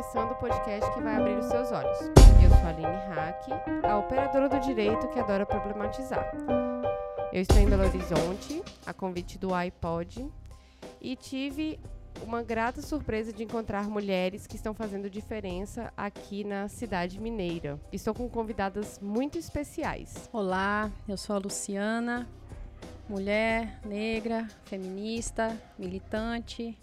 começando o podcast que vai abrir os seus olhos. Eu sou a Aline Hack, a operadora do direito que adora problematizar. Eu estou em Belo Horizonte, a convite do iPod, e tive uma grata surpresa de encontrar mulheres que estão fazendo diferença aqui na cidade mineira. Estou com convidadas muito especiais. Olá, eu sou a Luciana, mulher, negra, feminista, militante,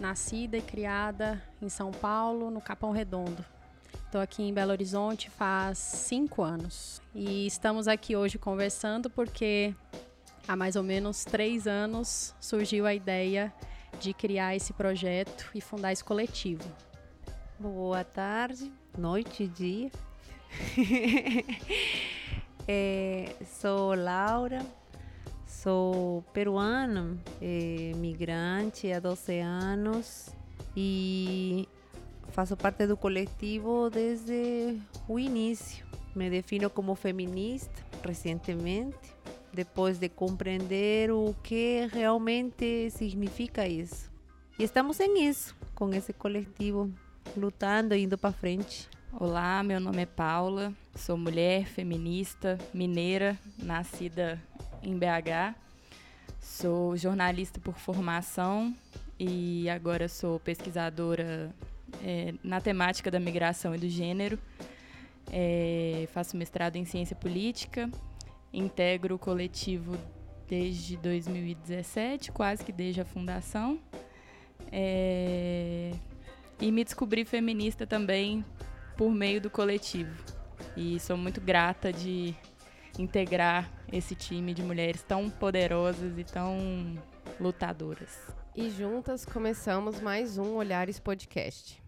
nascida e criada em São Paulo, no Capão Redondo. Estou aqui em Belo Horizonte faz 5 anos e estamos aqui hoje conversando porque há mais ou menos 3 anos surgiu a ideia de criar esse projeto e fundar esse coletivo. Boa tarde, noite e dia. Sou Laura, sou peruana, migrante há 12 anos e faço parte do coletivo desde o início. Me defino como feminista recentemente, depois de compreender o que realmente significa isso. E estamos em isso, com esse coletivo, lutando e indo para frente. Olá, meu nome é Paula, sou mulher, feminista, mineira, nascida em BH. Sou jornalista por formação e agora sou pesquisadora na temática da migração e do gênero. Faço mestrado em ciência política. Integro o coletivo desde 2017, quase que desde a fundação. E me descobri feminista também por meio do coletivo. E sou muito grata de integrar esse time de mulheres tão poderosas e tão lutadoras. E juntas começamos mais um Olhares Podcast.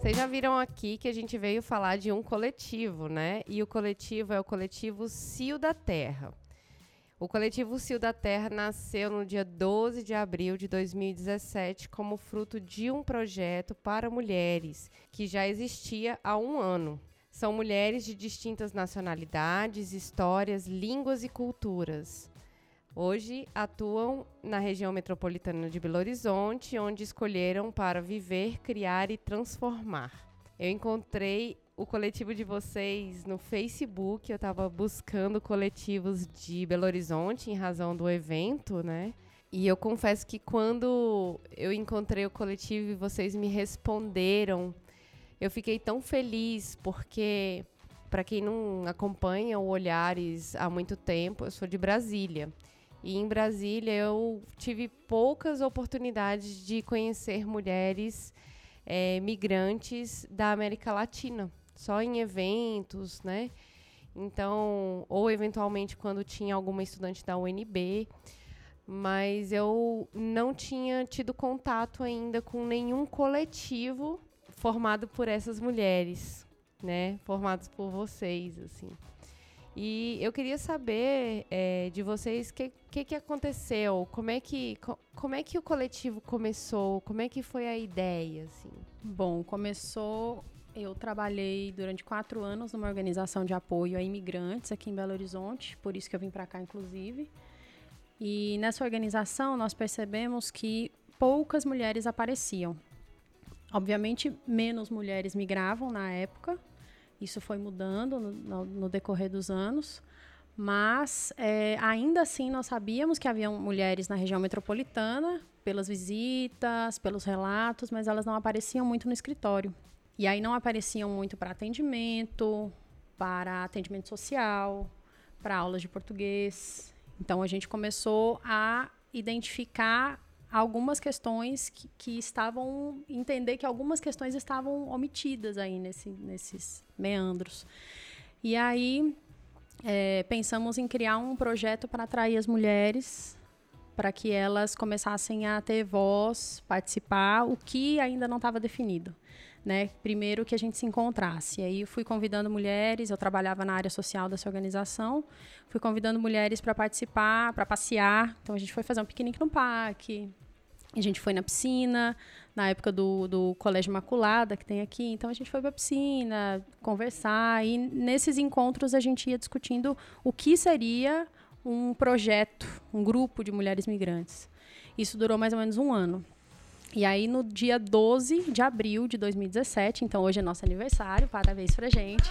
Vocês já viram aqui que a gente veio falar de um coletivo, né? E o coletivo é o coletivo Cio da Terra. O coletivo Sil da Terra nasceu no dia 12 de abril de 2017 como fruto de um projeto para mulheres que já existia há 1 ano. São mulheres de distintas nacionalidades, histórias, línguas e culturas. Hoje atuam na região metropolitana de Belo Horizonte, onde escolheram para viver, criar e transformar. Eu encontrei o coletivo de vocês no Facebook. Eu estava buscando coletivos de Belo Horizonte em razão do evento, né? E eu confesso que quando eu encontrei o coletivo e vocês me responderam, eu fiquei tão feliz porque, para quem não acompanha o Olhares há muito tempo, eu sou de Brasília. E em Brasília eu tive poucas oportunidades de conhecer mulheres migrantes da América Latina, só em eventos, né? Então, ou eventualmente quando tinha alguma estudante da UNB, mas eu não tinha tido contato ainda com nenhum coletivo formado por essas mulheres, né? Formados por vocês, assim. E eu queria saber de vocês o que aconteceu, como é que o coletivo começou, como é que foi a ideia, assim? Bom, começou, eu trabalhei durante 4 anos numa organização de apoio a imigrantes aqui em Belo Horizonte, por isso que eu vim para cá, inclusive. E nessa organização nós percebemos que poucas mulheres apareciam. Obviamente, menos mulheres migravam na época. Isso foi mudando no decorrer dos anos, mas ainda assim nós sabíamos que haviam mulheres na região metropolitana, pelas visitas, pelos relatos, mas elas não apareciam muito no escritório. E aí não apareciam muito para atendimento social, para aulas de português. Então a gente começou a identificar algumas questões que estavam... Entender que algumas questões estavam omitidas aí nesses meandros. E aí, pensamos em criar um projeto para atrair as mulheres, para que elas começassem a ter voz, participar, o que ainda não estava definido, né? Primeiro que a gente se encontrasse. E aí eu fui convidando mulheres, eu trabalhava na área social dessa organização, fui convidando mulheres para participar, para passear. Então a gente foi fazer um piquenique no parque, A gente foi na piscina, na época do Colégio Imaculada, que tem aqui. Então, a gente foi para a piscina, conversar. E, nesses encontros, a gente ia discutindo o que seria um projeto, um grupo de mulheres migrantes. Isso durou mais ou menos um ano. E aí, no dia 12 de abril de 2017, então hoje é nosso aniversário, parabéns pra gente.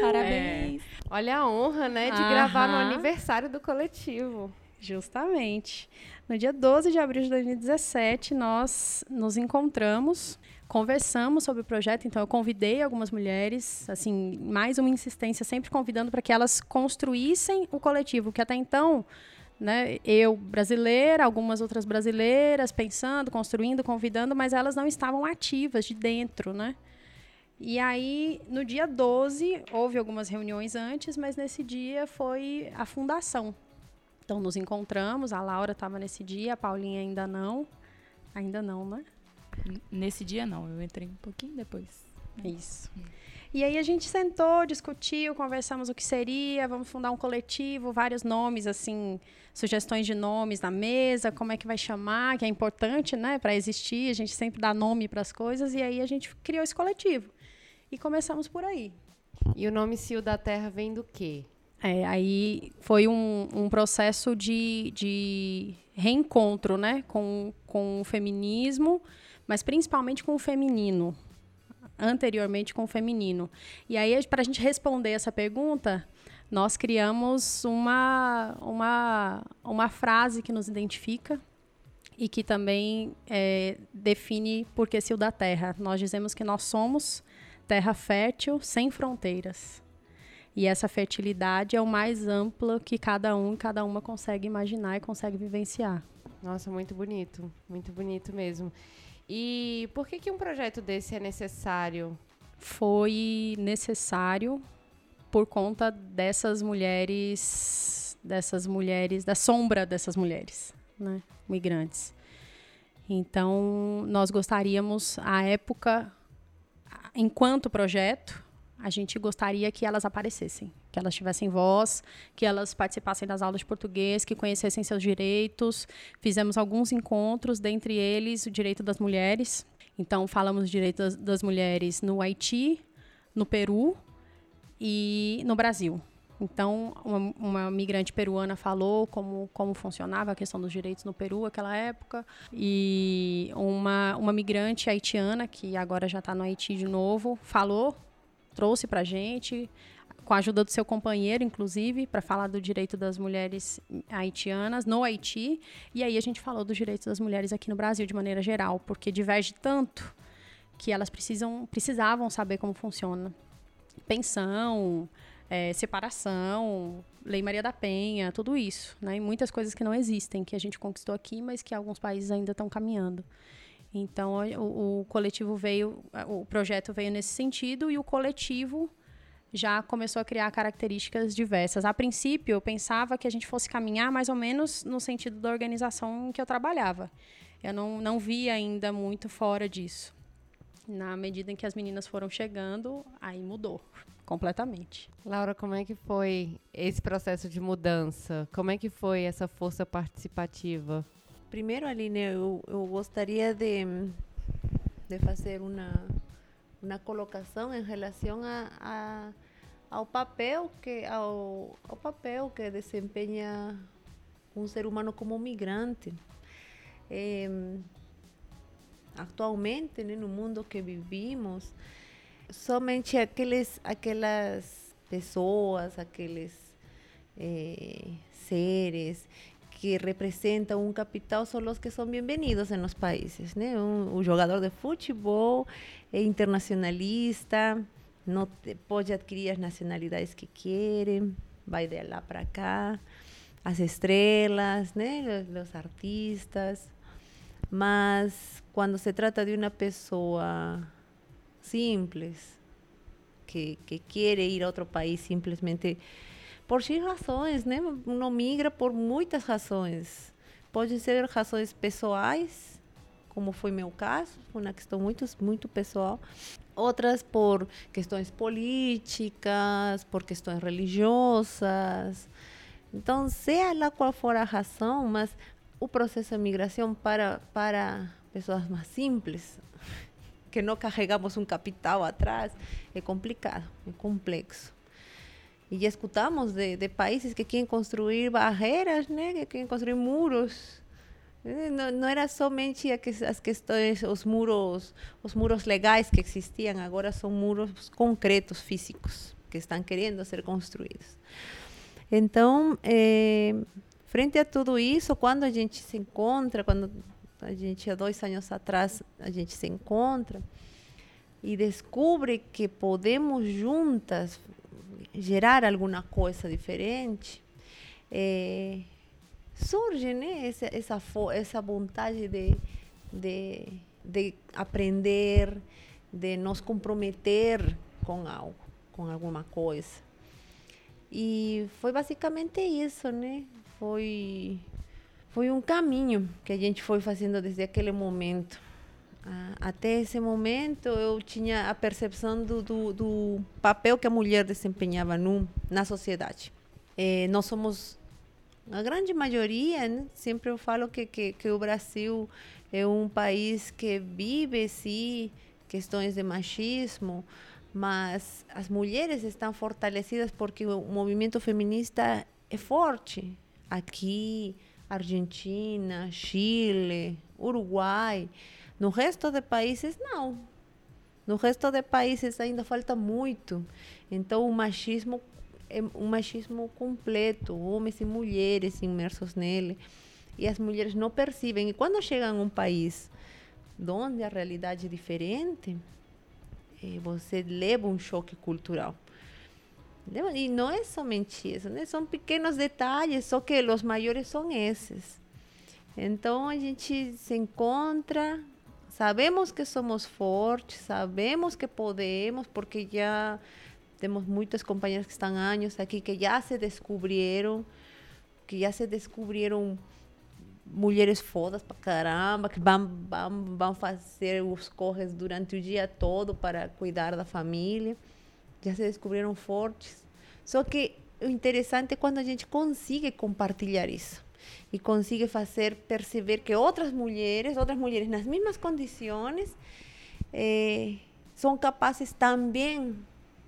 Parabéns. É. Olha a honra, né, de gravar no aniversário do coletivo. Justamente. No dia 12 de abril de 2017, nós nos encontramos, conversamos sobre o projeto. Então, eu convidei algumas mulheres, assim, mais uma insistência, sempre convidando para que elas construíssem o coletivo, que até então... Né? Eu, brasileira, algumas outras brasileiras, pensando, construindo, convidando, mas elas não estavam ativas de dentro, né? E aí, no dia 12, houve algumas reuniões antes, mas nesse dia foi a fundação. Então, nos encontramos, a Laura estava nesse dia, a Paulinha ainda não. Ainda não, né? Nesse dia não, eu entrei um pouquinho depois. Isso. E aí a gente sentou, discutiu, conversamos o que seria, vamos fundar um coletivo, vários nomes, assim, sugestões de nomes na mesa, como é que vai chamar, que é importante, né, para existir, a gente sempre dá nome para as coisas, e aí a gente criou esse coletivo. E começamos por aí. E o nome Sil da Terra vem do quê? É, aí foi um processo de reencontro, né, com o feminismo, mas principalmente com o feminino. Anteriormente com o feminino. E aí, para a gente responder essa pergunta, nós criamos uma frase que nos identifica e que também define por que Sil da Terra. Nós dizemos que nós somos terra fértil sem fronteiras. E essa fertilidade é o mais ampla que cada um e cada uma consegue imaginar e consegue vivenciar. Nossa, muito bonito mesmo. E por que um projeto desse é necessário? Foi necessário por conta dessas mulheres, da sombra dessas mulheres, né, migrantes. Então, nós gostaríamos, à época, enquanto projeto, a gente gostaria que elas aparecessem, que elas tivessem voz, que elas participassem das aulas de português, que conhecessem seus direitos. Fizemos alguns encontros, dentre eles o direito das mulheres. Então, falamos do direito das mulheres no Haiti, no Peru e no Brasil. Então, uma migrante peruana falou como funcionava a questão dos direitos no Peru naquela época. E uma migrante haitiana, que agora já está no Haiti de novo, falou... trouxe para a gente, com a ajuda do seu companheiro, inclusive, para falar do direito das mulheres haitianas no Haiti. E aí a gente falou dos direitos das mulheres aqui no Brasil, de maneira geral, porque diverge tanto que elas precisavam saber como funciona. Pensão, separação, Lei Maria da Penha, tudo isso, né? E muitas coisas que não existem, que a gente conquistou aqui, mas que alguns países ainda estão caminhando. Então, o coletivo o projeto veio nesse sentido e o coletivo já começou a criar características diversas. A princípio, eu pensava que a gente fosse caminhar mais ou menos no sentido da organização em que eu trabalhava. Eu não via ainda muito fora disso. Na medida em que as meninas foram chegando, aí mudou completamente. Laura, como é que foi esse processo de mudança? Como é que foi essa força participativa? Primeiro, Aline, eu gostaria de fazer uma colocação em relação ao papel que desempenha um ser humano como migrante. Atualmente, né, no mundo que vivimos, somente aquelas pessoas, aqueles seres que representam um capital são os que são bem-vindos nos países, né? Um jogador de futebol é internacionalista, não pode adquirir as nacionalidades que quer, vai de lá para cá, as estrelas, né? Os artistas. Mas quando se trata de uma pessoa simples que quer ir a outro país simplesmente por X razões, né? Não migra por muitas razões. Pode ser razões pessoais, como foi meu caso, uma questão muito, muito pessoal. Outras por questões políticas, por questões religiosas. Então, seja lá qual for a razão, mas o proceso de migración para pessoas mais simples, que não carregamos um capital atrás, é complicado, é complexo. E escutamos de países que querem construir barreiras, né? Que querem construir muros. Não era somente as questões, os muros legais que existiam, agora são muros concretos, físicos, que estão querendo ser construídos. Então, frente a tudo isso, quando a gente se encontra, quando a gente, há 2 anos atrás, a gente se encontra e descobre que podemos juntas gerar alguma coisa diferente, surge, né, essa vontade de aprender, de nos comprometer com algo, com alguma coisa. E foi basicamente isso, né? Foi um caminho que a gente foi fazendo desde aquele momento. Até esse momento, eu tinha a percepção do papel que a mulher desempenhava na sociedade. Nós somos... A grande maioria, né? Sempre eu falo que o Brasil é um país que vive, sim, questões de machismo, mas as mulheres estão fortalecidas porque o movimento feminista é forte. Aqui, Argentina, Chile, Uruguai, no resto de países, não. No resto de países ainda falta muito. Então, o machismo é um machismo completo, homens e mulheres imersos nele, e as mulheres não percebem. E quando chegam a um país onde a realidade é diferente, você leva um choque cultural. E não é somente isso, né? São pequenos detalhes, só que os maiores são esses. Então, a gente se encontra, sabemos que somos fortes, sabemos que podemos, porque já... Temos muitas companheiras que estão há anos aqui, que já se descobriram mulheres fodas pra caramba, que vão fazer os corres durante o dia todo para cuidar da família. Já se descobriram fortes. Só que o interessante é quando a gente consegue compartilhar isso e consegue fazer perceber que outras mulheres nas mesmas condições são capazes também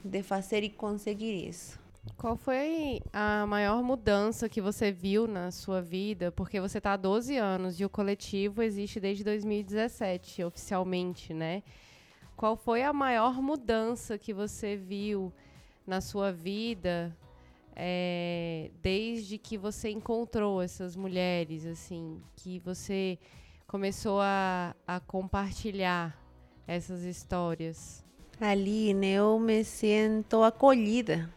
de fazer e conseguir isso. Qual foi a maior mudança que você viu na sua vida? Porque você está há 12 anos e o coletivo existe desde 2017, oficialmente, né? Qual foi a maior mudança que você viu na sua vida desde que você encontrou essas mulheres, assim, que você começou a compartilhar essas histórias? Aline, eu me sinto acolhida.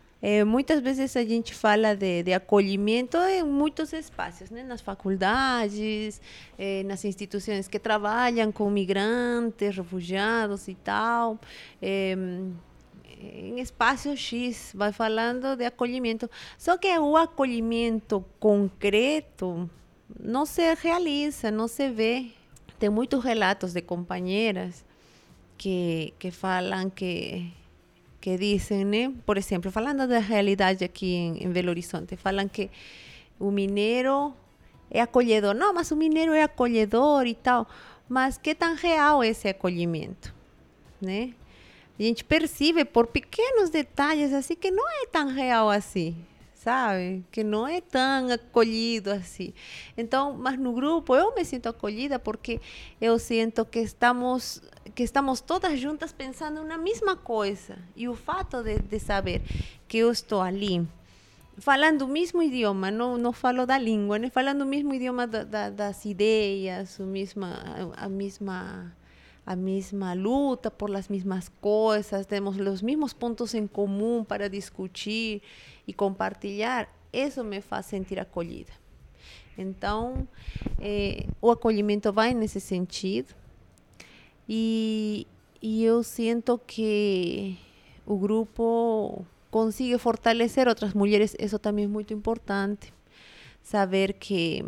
Muitas vezes a gente fala de acolhimento em muitos espaços, né? Nas faculdades, nas instituições que trabalham com migrantes, refugiados e tal. Em espaço X, vai falando de acolhimento. Só que o acolhimento concreto não se realiza, não se vê. Tem muitos relatos de companheiras que falam, que dizem, né? Por exemplo, falando da realidade aqui em Belo Horizonte, falam que o mineiro é acolhedor. Não, mas o mineiro é acolhedor e tal. Mas que tão real é esse acolhimento, né? A gente percebe por pequenos detalhes assim que não é tão real assim, sabe? Que não é tão acolhido assim. Então, mas no grupo eu me sinto acolhida porque eu sinto que estamos todas juntas pensando na mesma coisa. E o fato de saber que eu estou ali, falando o mesmo idioma, não falo da língua, né? Falando o mesmo idioma das ideias, a mesma luta por as mesmas coisas, temos os mesmos pontos em comum para discutir e compartilhar, isso me faz sentir acolhida. Então, o acolhimento vai nesse sentido. E eu sinto que o grupo consegue fortalecer outras mulheres. Isso também é muito importante. Saber que,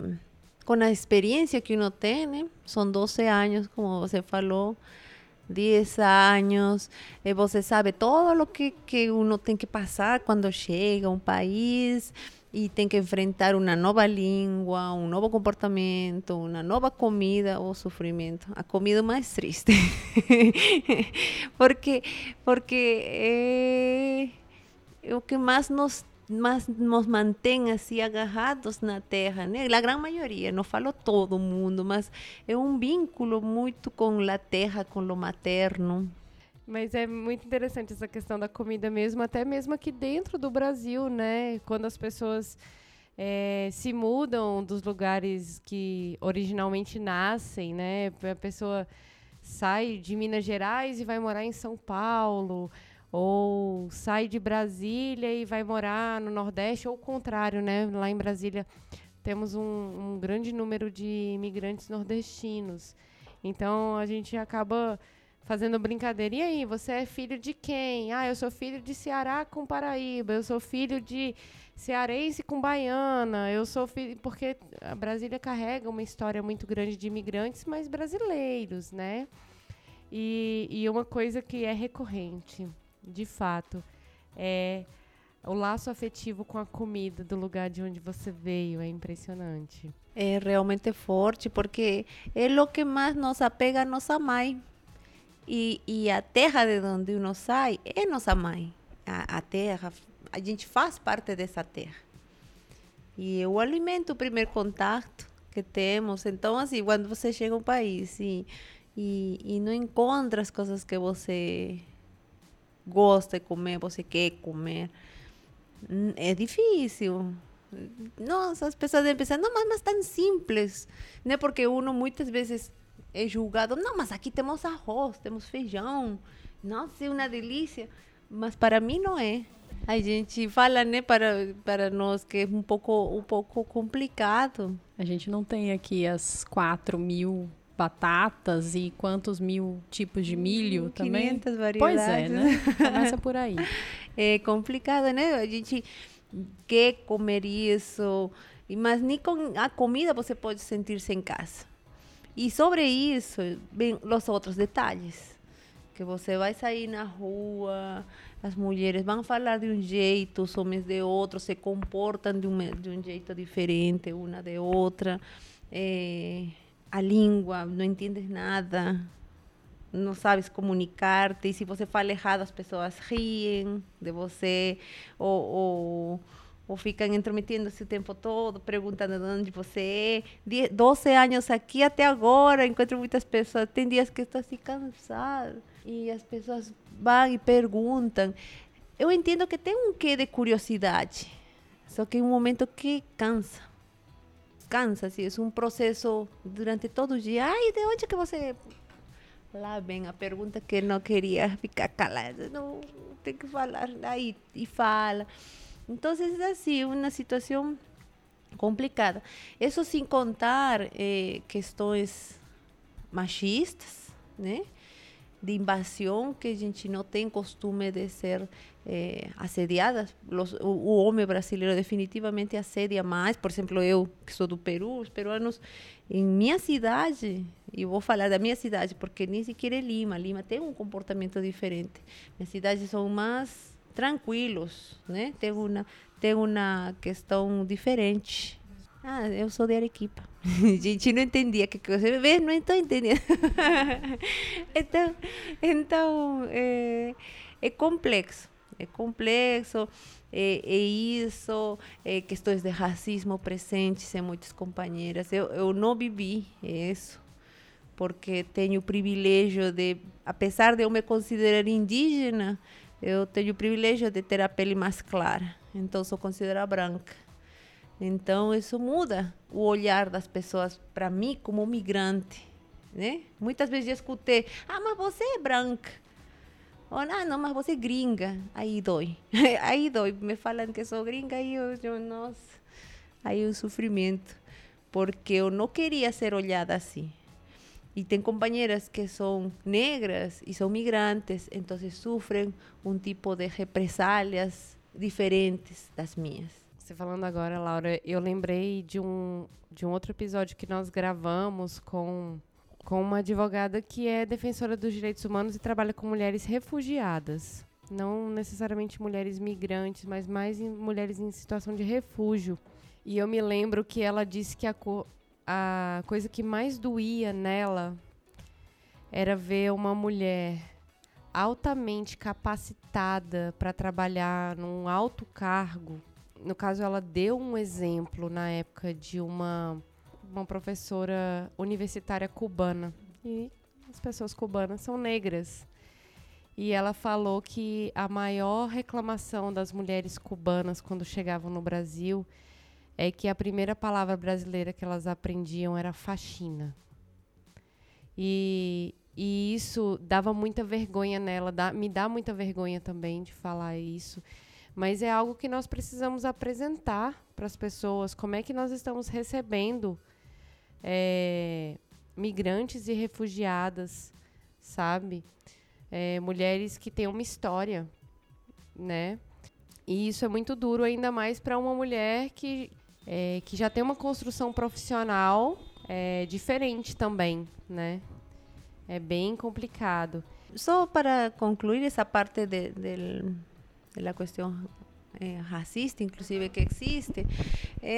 com a experiência que uno tem, né? São 12 anos, como você falou, 10 anos. Você sabe todo o que uno tem que passar quando chega a um país. e tem que enfrentar uma nova língua, um novo comportamento, uma nova comida ou sofrimento. A comida mais triste. porque é o que mais nos mantém assim agarrados na terra, né? A grande maioria, não falo todo mundo, mas é um vínculo muito com a terra, com o materno. Mas é muito interessante essa questão da comida mesmo, até mesmo aqui dentro do Brasil, né? Quando as pessoas se mudam dos lugares que originalmente nascem, né? A pessoa sai de Minas Gerais e vai morar em São Paulo, ou sai de Brasília e vai morar no Nordeste, ou o contrário, né? Lá em Brasília temos um grande número de imigrantes nordestinos. Então, a gente acaba fazendo brincadeira. E aí, você é filho de quem? Ah, eu sou filho de Ceará com Paraíba, eu sou filho de cearense com baiana, eu sou filho... Porque a Brasília carrega uma história muito grande de imigrantes, mas brasileiros, né? E uma coisa que é recorrente, de fato, é o laço afetivo com a comida do lugar de onde você veio. É impressionante. É realmente forte, porque é o que mais nos apega a nossa mãe. E a terra de onde uno sai é nossa mãe. A terra, a gente faz parte dessa terra. E o alimento, o primeiro contato que temos. Então, assim, quando você chega a um país e não encontra as coisas que você gosta de comer, você quer comer, é difícil. Nossa, as pessoas devem pensar, não, mas tão simples, né? Porque uno muitas vezes é julgado, não, mas aqui temos arroz, temos feijão, nossa, é uma delícia. Mas para mim não é. A gente fala, né, para nós que é um pouco complicado. A gente não tem aqui as 4.000 batatas e quantos mil tipos de milho 500 também. 500 variedades. Pois é, né? Começa por aí. É complicado, né? A gente quer comer isso, mas nem com a comida você pode sentir-se em casa. E sobre isso, vem os outros detalhes. Que você vai sair na rua, as mulheres vão falar de um jeito, os homens de outro, se comportam de um jeito diferente, uma de outra. A língua, não entendes nada, não sabes comunicar-te. E se você fala errado, as pessoas riem de você, ou ficam intrometendo-se o tempo todo, perguntando de onde você é. 12 anos aqui até agora, encontro muitas pessoas. Tem dias que estou assim cansada. E as pessoas vão e perguntam. Eu entendo que tem um quê de curiosidade. Só que é um momento que cansa. Cansa, assim. É um processo durante todo o dia. Ai, de onde que você... Lá vem a pergunta que não queria ficar calada. Não, tem que falar. Aí, e fala... Então, é assim, uma situação complicada. Isso sem contar questões machistas, né? De invasão, que a gente não tem costume de ser assediadas. O homem brasileiro definitivamente assedia mais. Por exemplo, eu, que sou do Peru, os peruanos, em minha cidade, e vou falar da minha cidade, porque nem sequer é Lima. Lima tem um comportamento diferente. Minhas cidades são mais... tranquilos, né? Tem uma questão diferente. Ah, eu sou de Arequipa. A gente não entendia que você vê, não estou entendendo. Então é complexo. É complexo, é isso, questões de racismo presentes em muitas companheiras. Eu não vivi isso, porque tenho o privilégio de, apesar de eu me considerar indígena, eu tenho o privilégio de ter a pele mais clara, então sou considerada branca. Então isso muda o olhar das pessoas para mim como migrante, né? Muitas vezes eu escutei, ah, mas você é branca. Ou, ah, não, mas você é gringa. Aí dói. Aí dói. Me falam que sou gringa, aí eu nossa. Aí é um sofrimento, porque eu não queria ser olhada assim. E tem companheiras que são negras e são migrantes, então sofrem um tipo de represálias diferentes das minhas. Você falando agora, Laura, eu lembrei de um outro episódio que nós gravamos com uma advogada que é defensora dos direitos humanos e trabalha com mulheres refugiadas. não necessariamente mulheres migrantes, mas mais mulheres em situação de refúgio. E eu me lembro que ela disse que a coisa que mais doía nela era ver uma mulher altamente capacitada para trabalhar num alto cargo. No caso, ela deu um exemplo, na época, de uma professora universitária cubana. E as pessoas cubanas são negras. E ela falou que a maior reclamação das mulheres cubanas quando chegavam no Brasil é que a primeira palavra brasileira que elas aprendiam era faxina. E isso dava muita vergonha nela, me dá muita vergonha também de falar isso, mas é algo que nós precisamos apresentar para as pessoas, como é que nós estamos recebendo migrantes e refugiadas, sabe? Mulheres que têm uma história, né? E isso é muito duro, ainda mais para uma mulher que já tem uma construção profissional diferente também, né? É bem complicado. Só para concluir essa parte de la questão racista, inclusive, que existe,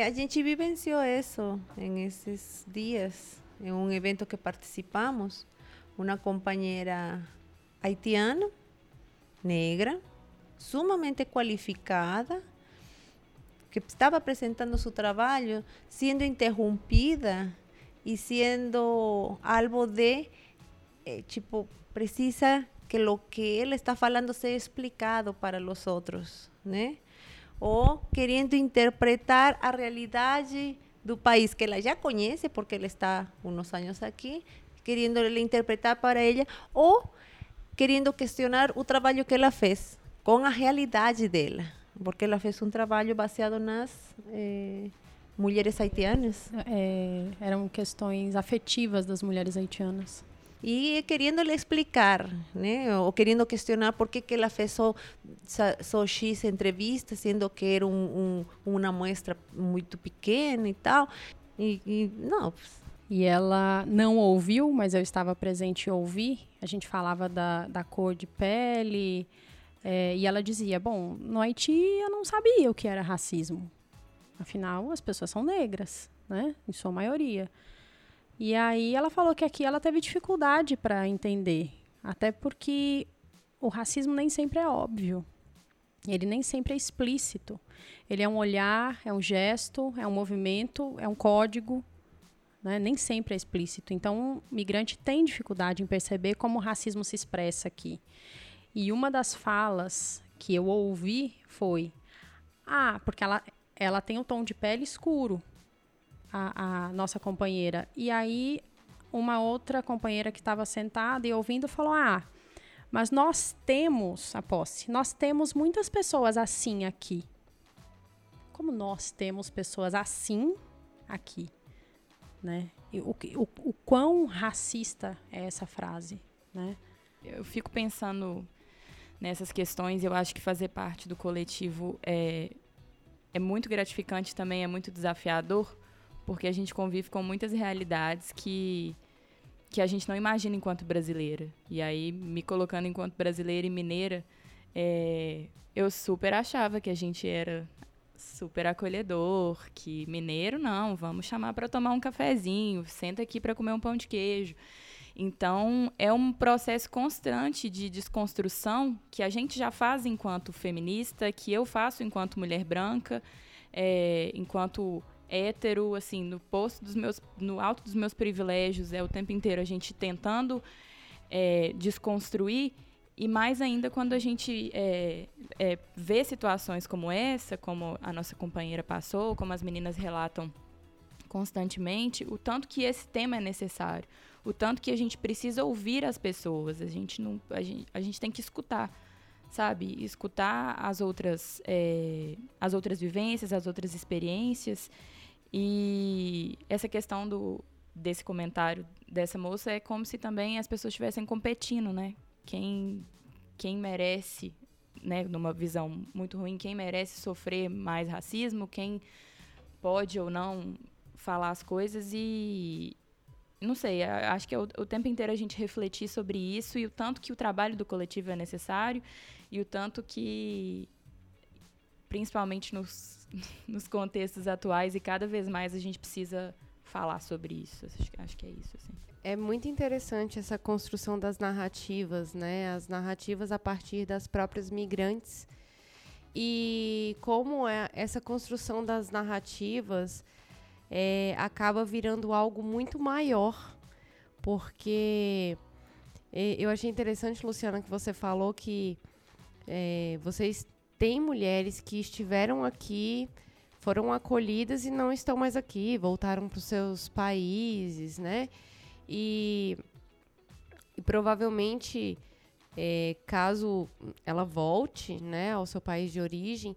a gente vivenciou isso em esses dias, em um evento que participamos, uma companheira haitiana, negra, sumamente qualificada, que estava apresentando seu trabalho, sendo interrompida e sendo alvo de, precisa que o que ele está falando seja explicado para os outros, né? Ou querendo interpretar a realidade do país que ela já conhece, porque ela está há uns anos aqui, querendo ele interpretar para ela, ou querendo questionar o trabalho que ela fez com a realidade dela, porque ela fez um trabalho baseado nas mulheres haitianas. Eram questões afetivas das mulheres haitianas. E querendo lhe explicar, né? Ou querendo questionar por que ela fez só X entrevistas, sendo que era uma amostra muito pequena e tal. E não. E ela não ouviu, mas eu estava presente e ouvi. A gente falava da cor de pele, e ela dizia, bom, no Haiti eu não sabia o que era racismo. Afinal, as pessoas são negras, né? Em sua maioria. E aí ela falou que aqui ela teve dificuldade para entender, até porque o racismo nem sempre é óbvio, ele nem sempre é explícito. Ele é um olhar, é um gesto, é um movimento, é um código, né? Nem sempre é explícito. Então, o migrante tem dificuldade em perceber como o racismo se expressa aqui. E uma das falas que eu ouvi foi, porque ela tem um tom de pele escuro, a nossa companheira. E aí, uma outra companheira que estava sentada e ouvindo falou, mas nós temos, nós temos muitas pessoas assim aqui. Como nós temos pessoas assim aqui? Né? E o quão racista é essa frase? Né? Eu fico pensando nessas questões, eu acho que fazer parte do coletivo é muito gratificante também, é muito desafiador, porque a gente convive com muitas realidades que a gente não imagina enquanto brasileira. E aí, me colocando enquanto brasileira e mineira, eu super achava que a gente era super acolhedor, que mineiro não, vamos chamar para tomar um cafezinho, senta aqui para comer um pão de queijo. Então, é um processo constante de desconstrução que a gente já faz enquanto feminista, que eu faço enquanto mulher branca, enquanto hétero, assim, no alto dos meus privilégios, o tempo inteiro a gente tentando desconstruir, e mais ainda quando a gente vê situações como essa, como a nossa companheira passou, como as meninas relatam constantemente, o tanto que esse tema é necessário, o tanto que a gente precisa ouvir as pessoas, a gente tem que escutar, sabe, escutar as outras vivências, as outras experiências. E essa questão desse comentário dessa moça é como se também as pessoas estivessem competindo, né? Quem merece, né, numa visão muito ruim, quem merece sofrer mais racismo, quem pode ou não falar as coisas. E não sei, acho que é o tempo inteiro a gente refletir sobre isso e o tanto que o trabalho do coletivo é necessário e o tanto que, principalmente nos contextos atuais, e cada vez mais a gente precisa falar sobre isso. Acho que é isso, assim. É muito interessante essa construção das narrativas, né? As narrativas a partir das próprias migrantes. E como é essa construção das narrativas acaba virando algo muito maior, porque eu achei interessante, Luciana, que você falou que vocês têm mulheres que estiveram aqui, foram acolhidas e não estão mais aqui, voltaram para os seus países, né? E provavelmente, caso ela volte, né, ao seu país de origem,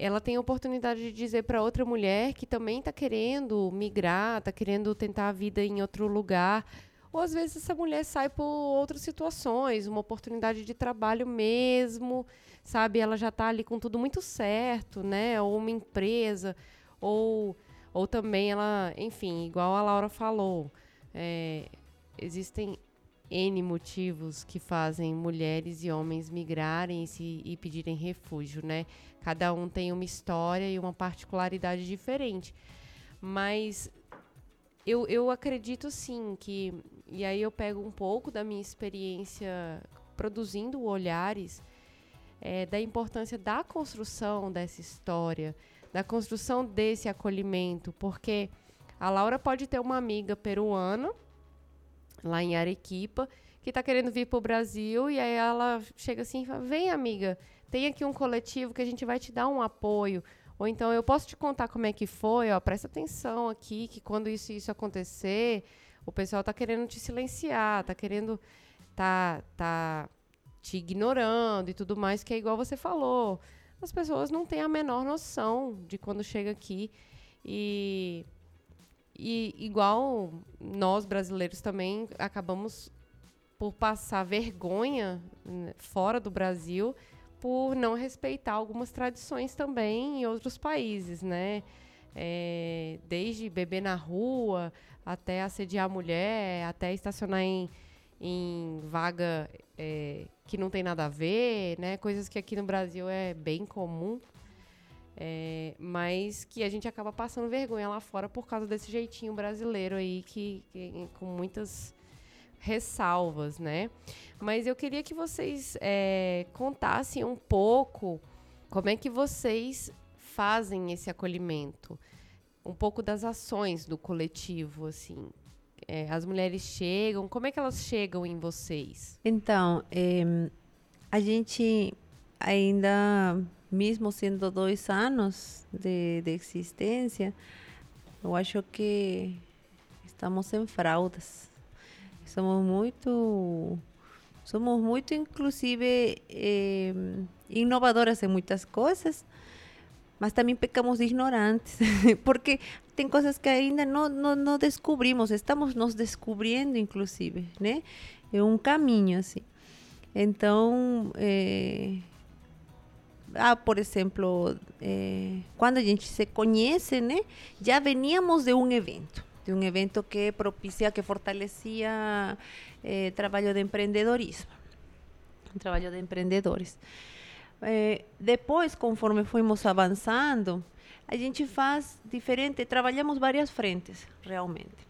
ela tem a oportunidade de dizer para outra mulher que também está querendo migrar, está querendo tentar a vida em outro lugar. Ou, às vezes, essa mulher sai por outras situações, uma oportunidade de trabalho mesmo, sabe? Ela já está ali com tudo muito certo, né? Ou uma empresa, ou também ela... Enfim, igual a Laura falou, existem N motivos que fazem mulheres e homens migrarem e pedirem refúgio, né? Cada um tem uma história e uma particularidade diferente. Mas eu acredito, sim, que... E aí eu pego um pouco da minha experiência produzindo Olhares, da importância da construção dessa história, da construção desse acolhimento, porque a Laura pode ter uma amiga peruana, lá em Arequipa, que está querendo vir para o Brasil, e aí ela chega assim e fala: vem, amiga, tem aqui um coletivo que a gente vai te dar um apoio, ou então eu posso te contar como é que foi, ó, presta atenção aqui, que quando isso acontecer, o pessoal está querendo te silenciar, está querendo tá te ignorando e tudo mais, que é igual você falou, as pessoas não têm a menor noção de quando chega aqui, e igual nós, brasileiros, também acabamos por passar vergonha fora do Brasil por não respeitar algumas tradições também em outros países, né? Desde beber na rua, até assediar a mulher, até estacionar em vaga que não tem nada a ver, né? Coisas que aqui no Brasil é bem comum. Mas que a gente acaba passando vergonha lá fora por causa desse jeitinho brasileiro aí, que com muitas ressalvas, né? Mas eu queria que vocês contassem um pouco como é que vocês fazem esse acolhimento, um pouco das ações do coletivo, assim. As mulheres chegam, como é que elas chegam em vocês? Então, a gente ainda... Mesmo sendo 2 anos de existência, eu acho que estamos em fraldas. Somos muito inclusive, inovadoras em muitas coisas, mas também pecamos de ignorantes, porque tem coisas que ainda não descobrimos, estamos nos descobrindo, inclusive, né? É um caminho, assim. Então... por exemplo, quando a gente se conhece, né, já veníamos de um evento que propicia, que fortalecia trabalho de empreendedorismo, trabalho de empreendedores. Depois, conforme fomos avançando, a gente faz diferente, trabalhamos várias frentes, realmente.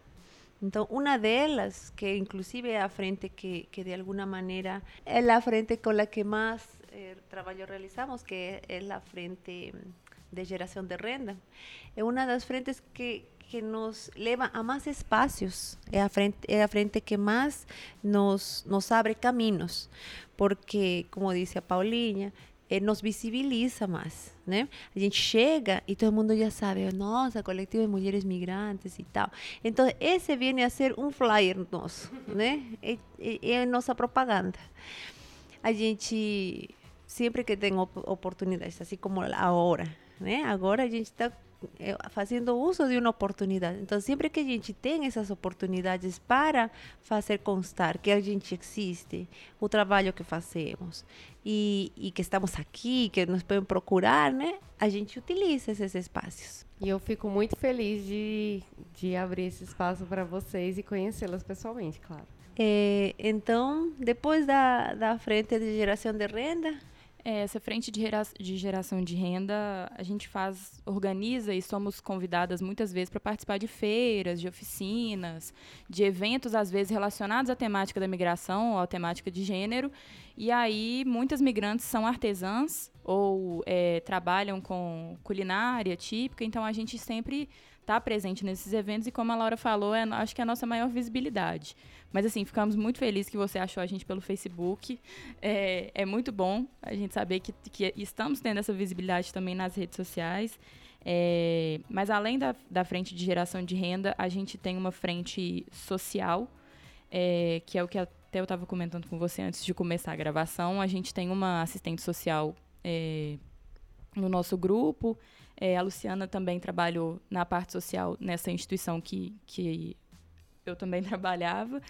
Então, uma delas, que inclusive é a frente que de alguma maneira é a frente com a que mais trabalho realizamos, que é a frente de geração de renda, é uma das frentes que nos leva a mais espaços, é a frente que mais nos abre caminhos, porque, como disse a Paulinha, nos visibiliza mais, né? A gente chega e todo mundo já sabe, nossa, coletivo de mulheres migrantes e tal. Então, esse vem a ser um flyer nosso, né? É a nossa propaganda. A gente, sempre que tem oportunidades, assim como agora, né? Agora a gente está fazendo uso de uma oportunidade. Então, sempre que a gente tem essas oportunidades para fazer constar que a gente existe, o trabalho que fazemos e que estamos aqui, que nos podem procurar, né? A gente utiliza esses espaços. E eu fico muito feliz de abrir esse espaço para vocês e conhecê-las pessoalmente, claro. Então, depois da frente de geração de renda... Essa frente de geração de renda, a gente organiza e somos convidadas muitas vezes para participar de feiras, de oficinas, de eventos, às vezes, relacionados à temática da migração ou à temática de gênero. E aí, muitas migrantes são artesãs ou trabalham com culinária típica, então a gente sempre está presente nesses eventos e, como a Laura falou, acho que é a nossa maior visibilidade. Mas, assim, ficamos muito felizes que você achou a gente pelo Facebook. É muito bom a gente saber que estamos tendo essa visibilidade também nas redes sociais. Mas, além da frente de geração de renda, a gente tem uma frente social, que é o que até eu estava comentando com você antes de começar a gravação. A gente tem uma assistente social no nosso grupo. A Luciana também trabalhou na parte social nessa instituição que eu também trabalhava.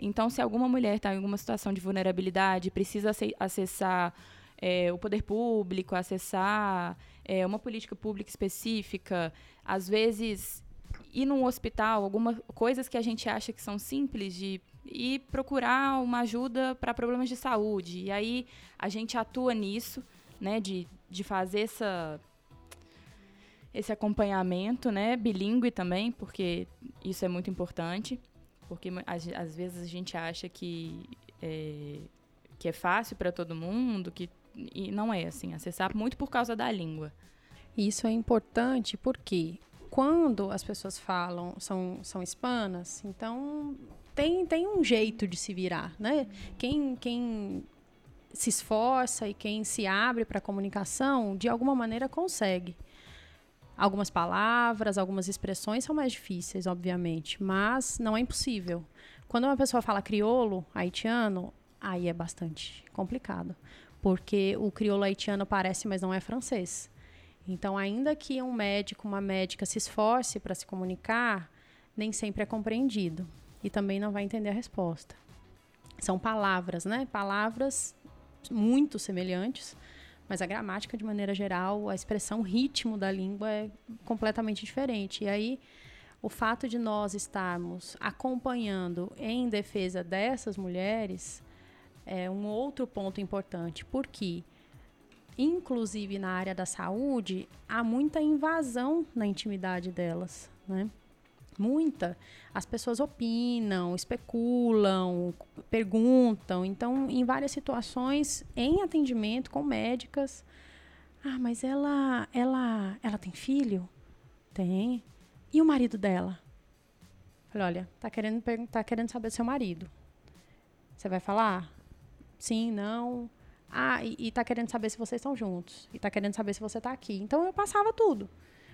Então, se alguma mulher está em alguma situação de vulnerabilidade, precisa acessar o poder público, acessar uma política pública específica, às vezes ir num hospital, algumas coisas que a gente acha que são simples de ir procurar uma ajuda para problemas de saúde. E aí a gente atua nisso, né, de fazer esse acompanhamento, né, bilíngue também, porque isso é muito importante, porque às vezes a gente acha que é fácil para todo mundo, e não é assim, acessar muito por causa da língua. Isso é importante porque quando as pessoas falam, são hispanas, então tem um jeito de se virar, né? Quem se esforça e quem se abre para a comunicação, de alguma maneira consegue. Algumas palavras, algumas expressões são mais difíceis, obviamente, mas não é impossível. Quando uma pessoa fala crioulo haitiano, aí é bastante complicado, porque o crioulo haitiano parece, mas não é francês. Então, ainda que um médico, uma médica se esforce para se comunicar, nem sempre é compreendido e também não vai entender a resposta. São palavras, né? Palavras muito semelhantes, mas a gramática, de maneira geral, a expressão, o ritmo da língua é completamente diferente. E aí, o fato de nós estarmos acompanhando em defesa dessas mulheres é um outro ponto importante, porque, inclusive na área da saúde, há muita invasão na intimidade delas, né? Muita. As pessoas opinam, especulam, perguntam. Então, em várias situações, em atendimento com médicas, mas ela tem filho? Tem. E o marido dela? Falei, olha, tá querendo saber do seu marido. Você vai falar? Sim, não. E tá querendo saber se vocês estão juntos. E tá querendo saber se você tá aqui. Então, eu passava tudo.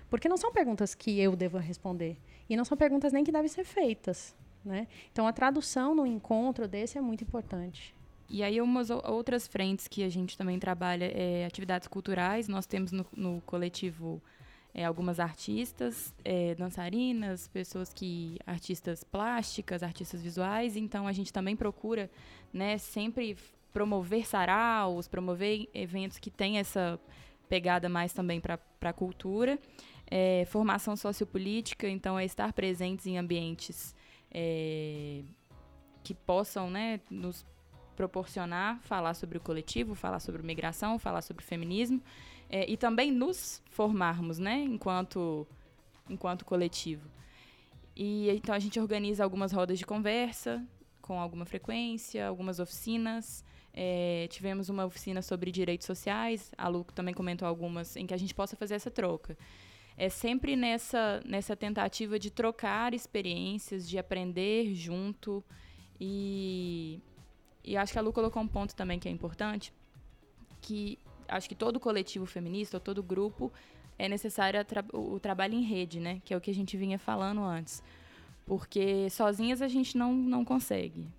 Porque não são perguntas que eu devo responder. E não são perguntas nem que devem ser feitas, né? Então, a tradução no encontro desse é muito importante. E aí, umas outras frentes que a gente também trabalha é atividades culturais. Nós temos no coletivo algumas artistas, dançarinas, artistas plásticas, artistas visuais. Então, a gente também procura, né, sempre promover saraus, promover eventos que têm essa pegada mais também para a cultura. Formação sociopolítica, então, é estar presentes em ambientes que possam, né, nos proporcionar falar sobre o coletivo, falar sobre migração, falar sobre feminismo, e também nos formarmos, né, enquanto coletivo. E então a gente organiza algumas rodas de conversa com alguma frequência, algumas oficinas. Tivemos uma oficina sobre direitos sociais, a Lu também comentou algumas, em que a gente possa fazer essa troca. É sempre nessa tentativa de trocar experiências, de aprender junto. E acho que a Lu colocou um ponto também que é importante, que acho que todo coletivo feminista, ou todo grupo, é necessário o trabalho em rede, né? Que é o que a gente vinha falando antes. Porque sozinhas a gente não consegue.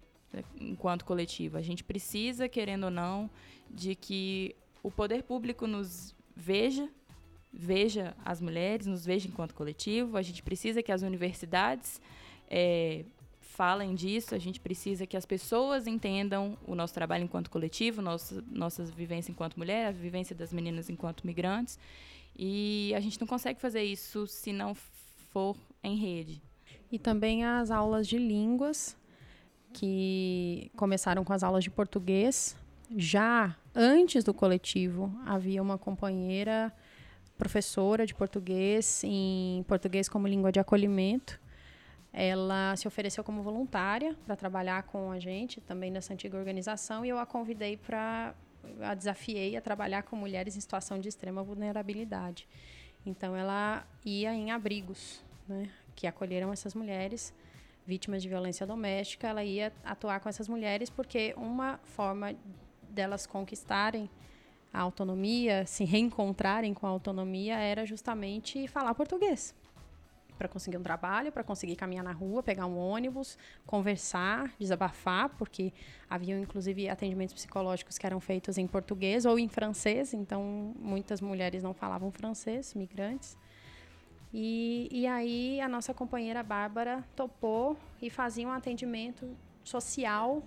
Enquanto coletivo, a gente precisa, querendo ou não, de que o poder público nos veja, veja as mulheres, nos veja enquanto coletivo. A gente precisa que as universidades falem disso, a gente precisa que as pessoas entendam o nosso trabalho enquanto coletivo, nossa vivência enquanto mulher, a vivência das meninas enquanto migrantes. E a gente não consegue fazer isso se não for em rede. E também as aulas de línguas, que começaram com as aulas de português. Já antes do coletivo, havia uma companheira professora de português, em português como língua de acolhimento. Ela se ofereceu como voluntária para trabalhar com a gente, também nessa antiga organização, e eu a convidei a desafiei a trabalhar com mulheres em situação de extrema vulnerabilidade. Então, ela ia em abrigos, né, que acolheram essas mulheres vítimas de violência doméstica. Ela ia atuar com essas mulheres porque uma forma delas conquistarem a autonomia, se reencontrarem com a autonomia, era justamente falar português. Para conseguir um trabalho, para conseguir caminhar na rua, pegar um ônibus, conversar, desabafar, porque haviam, inclusive, atendimentos psicológicos que eram feitos em português ou em francês, então muitas mulheres não falavam francês, migrantes. E aí a nossa companheira Bárbara topou e fazia um atendimento social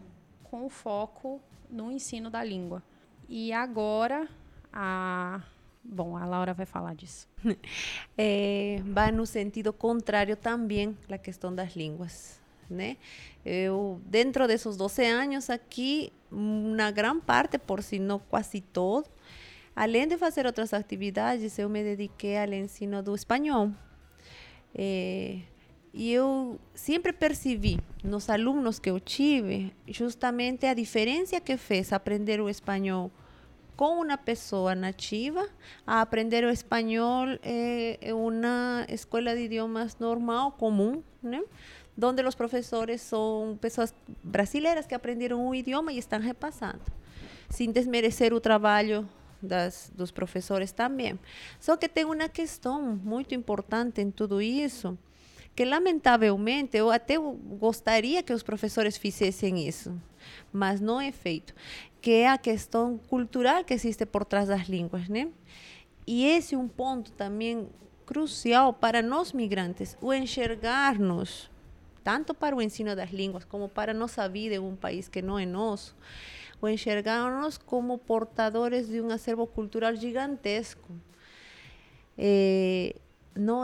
com foco no ensino da língua. E agora Bom, a Laura vai falar disso. Vai no sentido contrário também a questão das línguas, né? Eu, dentro desses 12 anos aqui, na grande parte, por si não quase todo, além de fazer outras atividades, eu me dediquei ao ensino do espanhol. E eu sempre percebi nos alunos que eu tive justamente a diferença que fez aprender o espanhol com uma pessoa nativa, a aprender o espanhol é uma escola de idiomas normal, comum, né? Onde os professores são pessoas brasileiras que aprenderam um idioma e estão repassando, sem desmerecer o trabalho dos professores também. Só que tem uma questão muito importante em tudo isso, que lamentavelmente eu até gostaria que os professores fizessem isso, mas não é feito, que é a questão cultural que existe por trás das línguas, né? E esse é um ponto também crucial para nós migrantes, o enxergar-nos, tanto para o ensino das línguas como para a nossa vida em um país que não é nosso, o enxergar-nos como portadores de um acervo cultural gigantesco. Não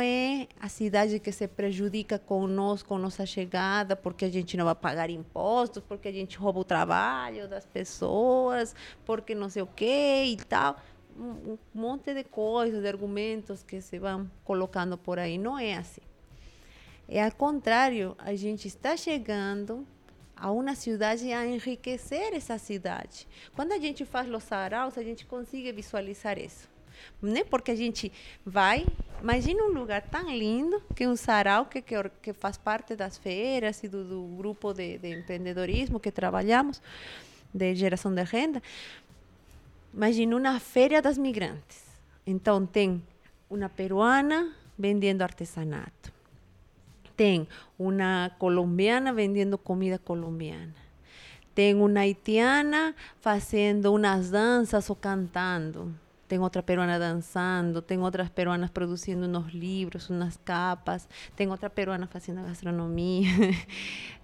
é a cidade que se prejudica conosco, com nossa chegada, porque a gente não vai pagar impostos, porque a gente rouba o trabalho das pessoas, porque não sei o quê e tal. Um monte de coisas, de argumentos que se vão colocando por aí. Não é assim. É ao contrário, a gente está chegando a uma cidade, a enriquecer essa cidade. Quando a gente faz os araus, a gente consegue visualizar isso. Né? Porque a gente vai, imagina um lugar tão lindo que um sarau que faz parte das feiras e do grupo de empreendedorismo que trabalhamos, de geração de renda. Imagina uma feira das migrantes. Então tem uma peruana vendendo artesanato, tem uma colombiana vendendo comida colombiana, tem uma haitiana fazendo umas danças ou cantando, tem outra peruana dançando, tem outras peruanas produzindo uns livros, umas capas, tem outra peruana fazendo gastronomia.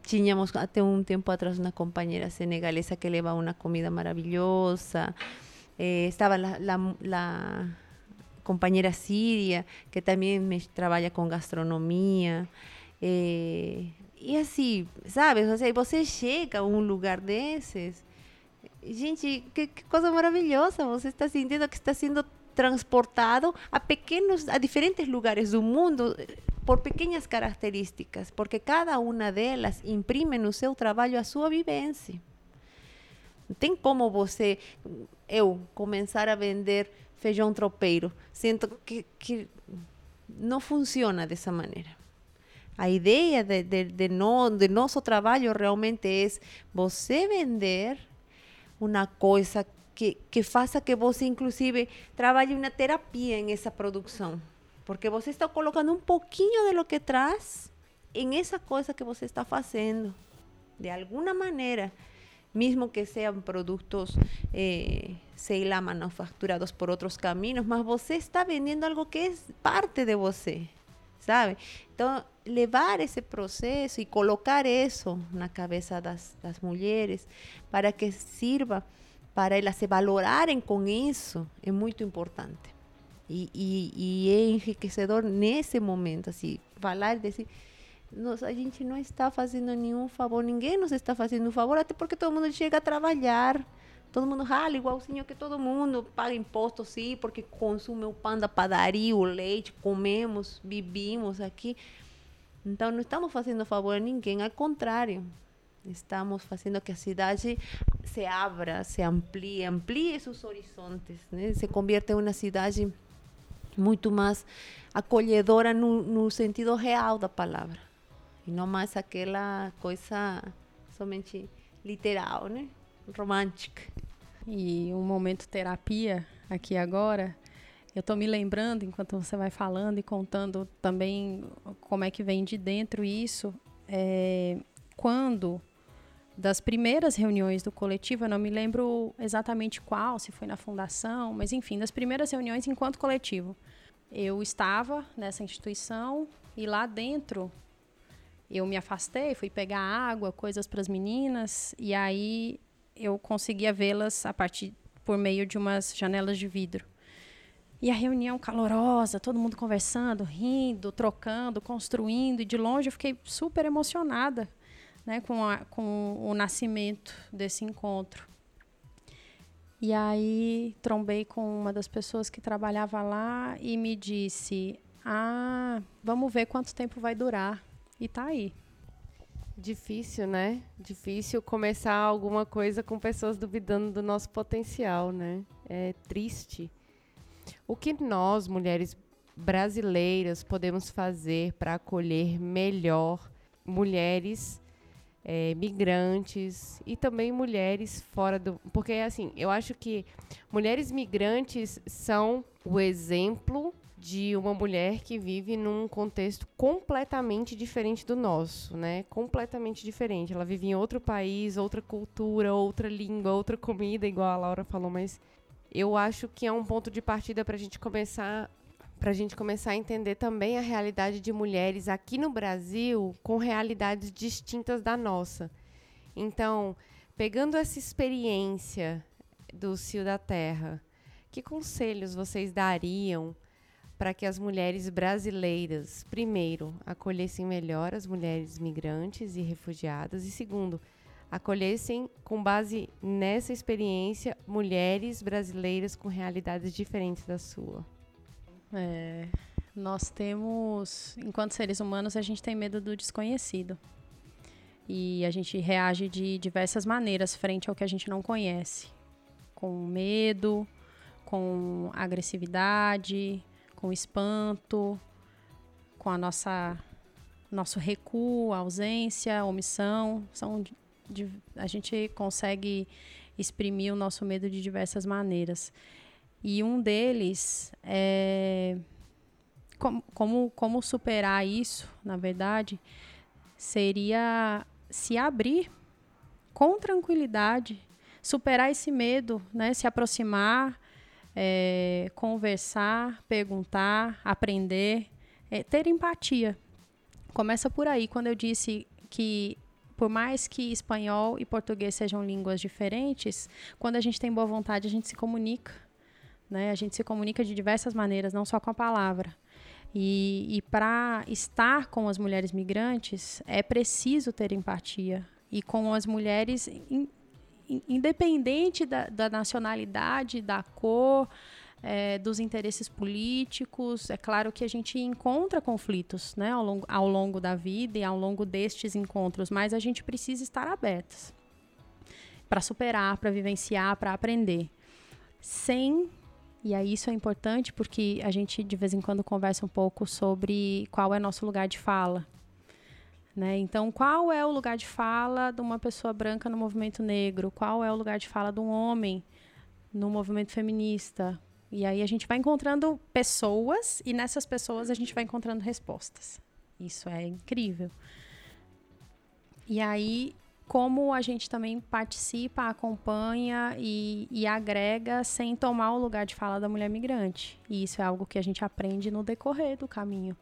Tínhamos até um tempo atrás uma companheira senegalesa que leva uma comida maravilhosa. Estava a companheira síria, que também trabalha com gastronomia. E assim, sabe? Você chega a um lugar desses. Gente, que coisa maravilhosa, você está sentindo que está sendo transportado a diferentes lugares do mundo por pequenas características, porque cada uma delas imprime no seu trabalho a sua vivência. Não tem como eu começar a vender feijão tropeiro, sinto que não funciona dessa maneira. A ideia de nosso trabalho realmente é você vender uma coisa que faça que você, inclusive, trabalhe uma terapia em essa produção. Porque você está colocando um pouquinho de lo que traz em essa coisa que você está fazendo. De alguma maneira. mismo que sean productos, sei lá, manufaturados por outros caminhos, mas você está vendendo algo que é parte de você, sabe? Então, levar esse processo e colocar isso na cabeça das mulheres para que sirva para elas se valorarem com isso é muito importante. E é enriquecedor nesse momento, assim, falar e dizer, nossa, a gente não está fazendo nenhum favor, ninguém nos está fazendo um favor, até porque todo mundo chega a trabalhar, todo mundo rala igualzinho que todo mundo, paga impostos, sim, porque consome o pão da padaria, o leite, comemos, vivimos aqui. Então, não estamos fazendo favor a ninguém, ao contrário, estamos fazendo que a cidade se abra, se amplie seus horizontes, né? Se convierta em uma cidade muito mais acolhedora no sentido real da palavra, e não mais aquela coisa somente literal, né? Romântica. E um momento terapia aqui agora, eu estou me lembrando, enquanto você vai falando e contando também como é que vem de dentro isso, quando, das primeiras reuniões do coletivo, eu não me lembro exatamente qual, se foi na fundação, mas enfim, das primeiras reuniões enquanto coletivo. Eu estava nessa instituição e lá dentro eu me afastei, fui pegar água, coisas para as meninas, e aí eu conseguia vê-las por meio de umas janelas de vidro. E a reunião calorosa, todo mundo conversando, rindo, trocando, construindo, e de longe eu fiquei super emocionada, né, com o nascimento desse encontro. E aí trombei com uma das pessoas que trabalhava lá e me disse, vamos ver quanto tempo vai durar. E tá aí. Difícil, né? Difícil começar alguma coisa com pessoas duvidando do nosso potencial, né? É triste. O que nós, mulheres brasileiras, podemos fazer para acolher melhor mulheres migrantes e também mulheres fora do... Porque, assim, eu acho que mulheres migrantes são o exemplo de uma mulher que vive num contexto completamente diferente do nosso, né? Completamente diferente. Ela vive em outro país, outra cultura, outra língua, outra comida, igual a Laura falou, mas eu acho que é um ponto de partida para a gente começar a entender também a realidade de mulheres aqui no Brasil com realidades distintas da nossa. Então, pegando essa experiência do Cio da Terra, que conselhos vocês dariam para que as mulheres brasileiras, primeiro, acolhessem melhor as mulheres migrantes e refugiadas, e segundo, acolhessem, com base nessa experiência, mulheres brasileiras com realidades diferentes da sua? Nós temos, enquanto seres humanos, a gente tem medo do desconhecido. E a gente reage de diversas maneiras frente ao que a gente não conhece. Com medo, com agressividade, com espanto, com a nosso recuo, ausência, omissão. A gente consegue exprimir o nosso medo de diversas maneiras. E um deles é como superar isso, na verdade, seria se abrir com tranquilidade, superar esse medo, né? Se aproximar, conversar, perguntar, aprender, ter empatia. Começa por aí. Quando eu disse que, por mais que espanhol e português sejam línguas diferentes, quando a gente tem boa vontade, a gente se comunica. Né? A gente se comunica de diversas maneiras, não só com a palavra. E para estar com as mulheres migrantes, é preciso ter empatia. E com as mulheres, independente da nacionalidade, da cor, dos interesses políticos, é claro que a gente encontra conflitos, né, ao longo da vida e ao longo destes encontros, mas a gente precisa estar abertas para superar, para vivenciar, para aprender. E aí isso é importante porque a gente de vez em quando conversa um pouco sobre qual é nosso lugar de fala, né? Então, qual é o lugar de fala de uma pessoa branca no movimento negro? Qual é o lugar de fala de um homem no movimento feminista? E aí a gente vai encontrando pessoas e nessas pessoas a gente vai encontrando respostas. Isso é incrível. E aí como a gente também participa, acompanha e agrega sem tomar o lugar de fala da mulher migrante. E isso é algo que a gente aprende no decorrer do caminho,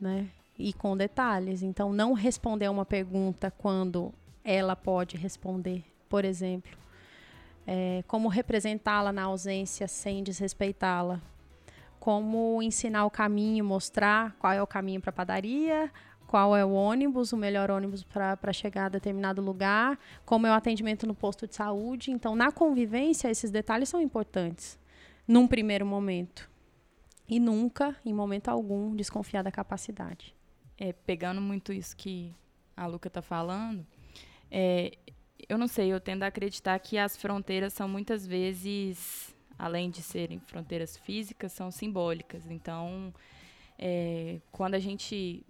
né? E com detalhes. Então, não responder uma pergunta quando ela pode responder, por exemplo. Como representá-la na ausência sem desrespeitá-la. Como ensinar o caminho, mostrar qual é o caminho para a padaria, qual é o ônibus, o melhor ônibus para chegar a determinado lugar, como é o atendimento no posto de saúde. Então, na convivência, esses detalhes são importantes, num primeiro momento. E nunca, em momento algum, desconfiar da capacidade. Pegando muito isso que a Luca está falando, eu não sei, eu tendo a acreditar que as fronteiras são muitas vezes, além de serem fronteiras físicas, são simbólicas. Então, quando a gente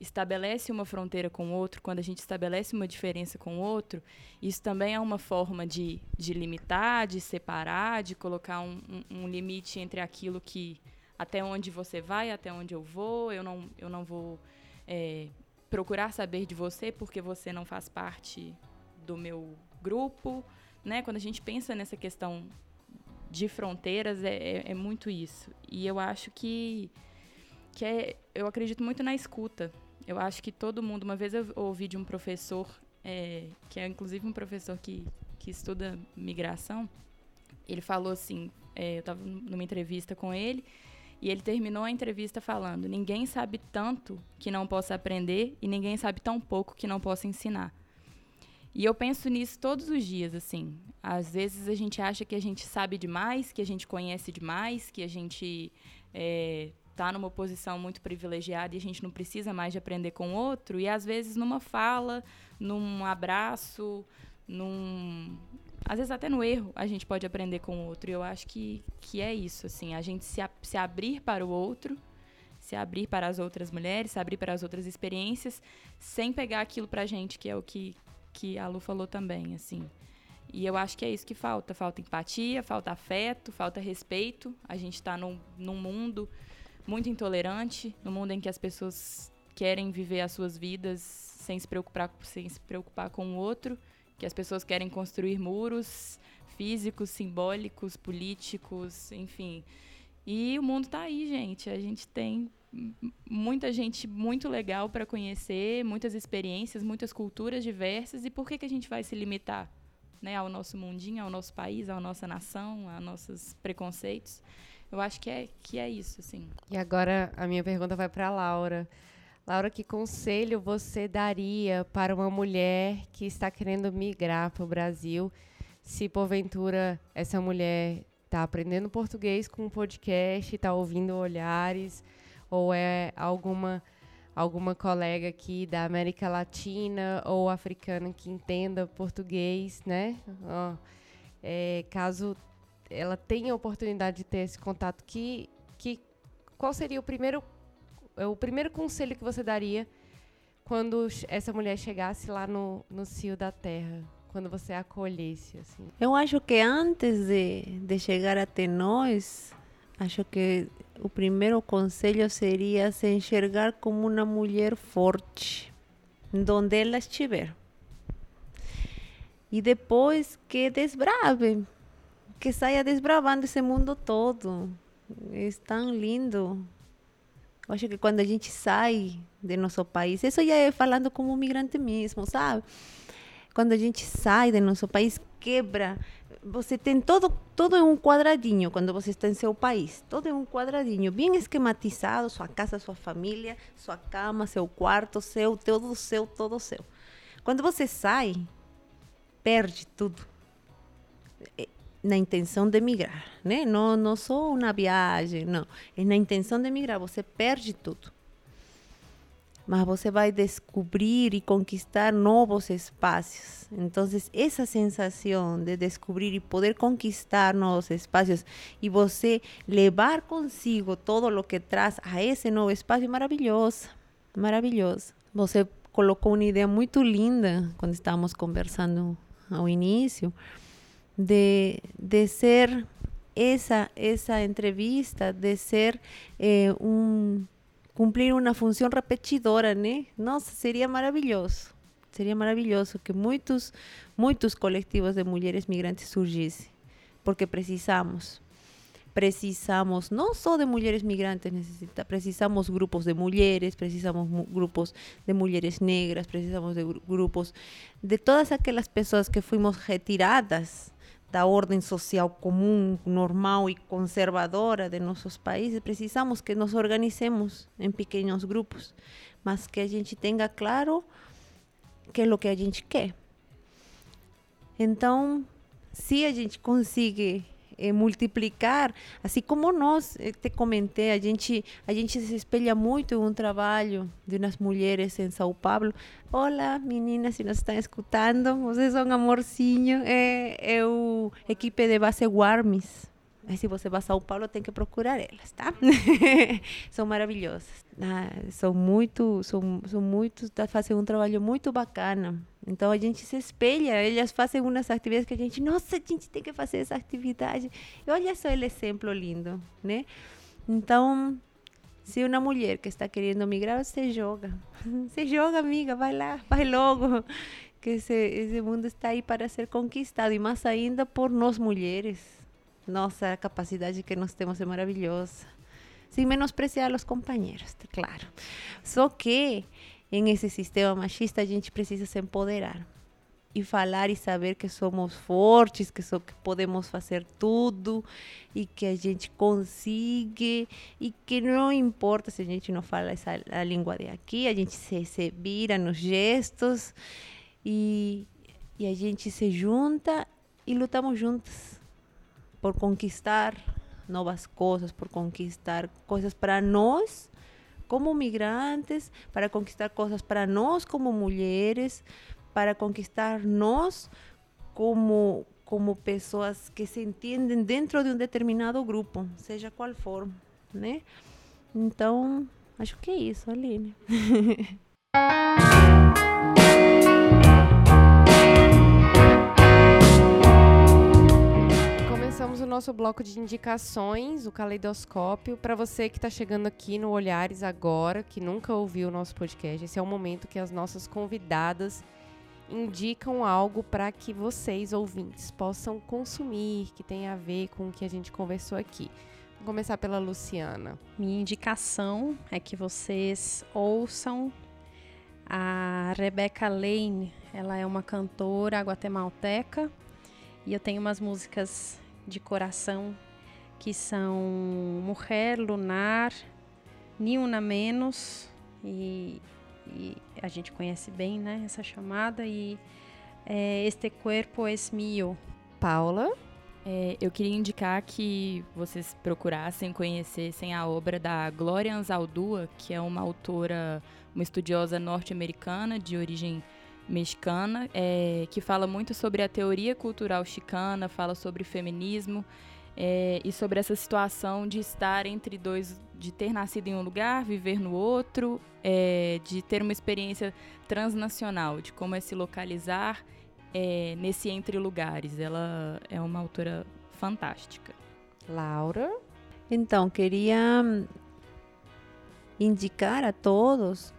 estabelece uma fronteira com o outro, quando a gente estabelece uma diferença com o outro, isso também é uma forma de limitar, de separar, de colocar um limite entre aquilo que, até onde você vai, até onde eu vou, eu não vou procurar saber de você porque você não faz parte do meu grupo, né? Quando a gente pensa nessa questão de fronteiras, é muito isso. E eu acho que eu acredito muito na escuta. Eu acho que todo mundo... Uma vez eu ouvi de um professor, que é inclusive um professor que estuda migração, ele falou assim, eu estava numa entrevista com ele, e ele terminou a entrevista falando: ninguém sabe tanto que não possa aprender e ninguém sabe tão pouco que não possa ensinar. E eu penso nisso todos os dias, assim. Às vezes a gente acha que a gente sabe demais, que a gente conhece demais, que a gente... está numa posição muito privilegiada e a gente não precisa mais de aprender com o outro, e às vezes numa fala, num abraço, às vezes até no erro a gente pode aprender com o outro. E eu acho que é isso, assim, a gente se abrir para o outro, se abrir para as outras mulheres, se abrir para as outras experiências, sem pegar aquilo para a gente, que é o que a Lu falou também, assim. E eu acho que é isso que falta. Falta empatia, falta afeto, falta respeito. A gente está num mundo muito intolerante, no mundo em que as pessoas querem viver as suas vidas sem se preocupar com o outro, que as pessoas querem construir muros físicos, simbólicos, políticos, enfim. E o mundo está aí, gente. A gente tem muita gente muito legal para conhecer, muitas experiências, muitas culturas diversas, e por que a gente vai se limitar, né, ao nosso mundinho, ao nosso país, à nossa nação, a nossos preconceitos? Eu acho que é isso, sim. E agora a minha pergunta vai para a Laura. Laura, que conselho você daria para uma mulher que está querendo migrar para o Brasil, se porventura essa mulher está aprendendo português com um podcast, está ouvindo Olhares, ou é alguma colega aqui da América Latina ou africana que entenda português, né? Caso ela tenha a oportunidade de ter esse contato, qual seria o primeiro conselho que você daria quando essa mulher chegasse lá no Cio da Terra, quando você a acolhesse, assim? Eu acho que antes de chegar até nós, acho que o primeiro conselho seria se enxergar como uma mulher forte, onde ela estiver. E depois que desbrave, que saia desbravando esse mundo todo. É tão lindo. Eu acho que quando a gente sai de nosso país, isso já é falando como migrante mesmo, sabe? Quando a gente sai de nosso país, quebra. Você tem todo em um quadradinho quando você está em seu país. Todo em um quadradinho, bem esquematizado. Sua casa, sua família, sua cama, seu quarto, todo seu. Quando você sai, perde tudo. Na intenção de migrar, né? Não só uma viagem, não. É na intenção de migrar, você perde tudo. Mas você vai descobrir e conquistar novos espaços. Então, essa sensação de descobrir e poder conquistar novos espaços e você levar consigo todo o que traz a esse novo espaço é maravilhoso, maravilhoso. Você colocou uma ideia muito linda quando estávamos conversando ao início, de ser essa entrevista, de ser cumprir uma função repetidora, né? Nossa, seria maravilhoso. Seria maravilhoso que muitos coletivos de mulheres migrantes surgissem, porque precisamos não só de mulheres migrantes, precisamos grupos de mulheres, precisamos grupos de mulheres negras, precisamos de grupos de todas aquelas pessoas que fomos retiradas da ordem social comum, normal e conservadora de nossos países. Precisamos que nos organizemos em pequenos grupos, mas que a gente tenha claro que é o que a gente quer. Então, se a gente conseguir multiplicar, assim como nós te comentei, a gente se espelha muito em um trabalho de umas mulheres em São Paulo. Olá, meninas, se nos estão escutando, vocês são amorzinho. É o equipe de base Warmis. Se você vai a São Paulo, tem que procurar elas, tá? São maravilhosas. São muito, fazem um trabalho muito bacana. Então, a gente se espelha, elas fazem umas atividades que a gente tem que fazer essa atividade. E olha só o exemplo lindo, né? Então, se uma mulher que está querendo migrar, você joga. Você joga, amiga, vai lá, vai logo. Que esse mundo está aí para ser conquistado, e mais ainda por nós mulheres. Nossa, a capacidade que nós temos é maravilhosa. Sem menospreciar os companheiros, claro. Só que, em esse sistema machista, a gente precisa se empoderar. E falar e saber que somos fortes, que podemos fazer tudo, e que a gente consegue, e que não importa se a gente não fala a língua de aqui, a gente se vira nos gestos, e a gente se junta e lutamos juntas. Por conquistar novas coisas, por conquistar coisas para nós como migrantes, para conquistar coisas para nós como mulheres, para conquistar nós como pessoas que se entendem dentro de um determinado grupo, seja qual for, né? Então, acho que é isso, Aline. Começamos o nosso bloco de indicações, o Caleidoscópio. Para você que está chegando aqui no Olhares agora, que nunca ouviu o nosso podcast, esse é o momento que as nossas convidadas indicam algo para que vocês, ouvintes, possam consumir, que tem a ver com o que a gente conversou aqui. Vou começar pela Luciana. Minha indicação é que vocês ouçam a Rebecca Lane. Ela é uma cantora guatemalteca e eu tenho umas músicas de coração, que são Mulher, Lunar, Ni Una Menos, e a gente conhece bem, né, essa chamada, e Este Cuerpo Es Mío. Paula? Eu queria indicar que vocês procurassem, conhecessem a obra da Gloria Anzaldúa, que é uma autora, uma estudiosa norte-americana de origem mexicana, que fala muito sobre a teoria cultural chicana, fala sobre feminismo e sobre essa situação de estar entre dois, de ter nascido em um lugar, viver no outro, de ter uma experiência transnacional, de como é se localizar nesse entre lugares. Ela é uma autora fantástica. Laura? Então, queria indicar a todos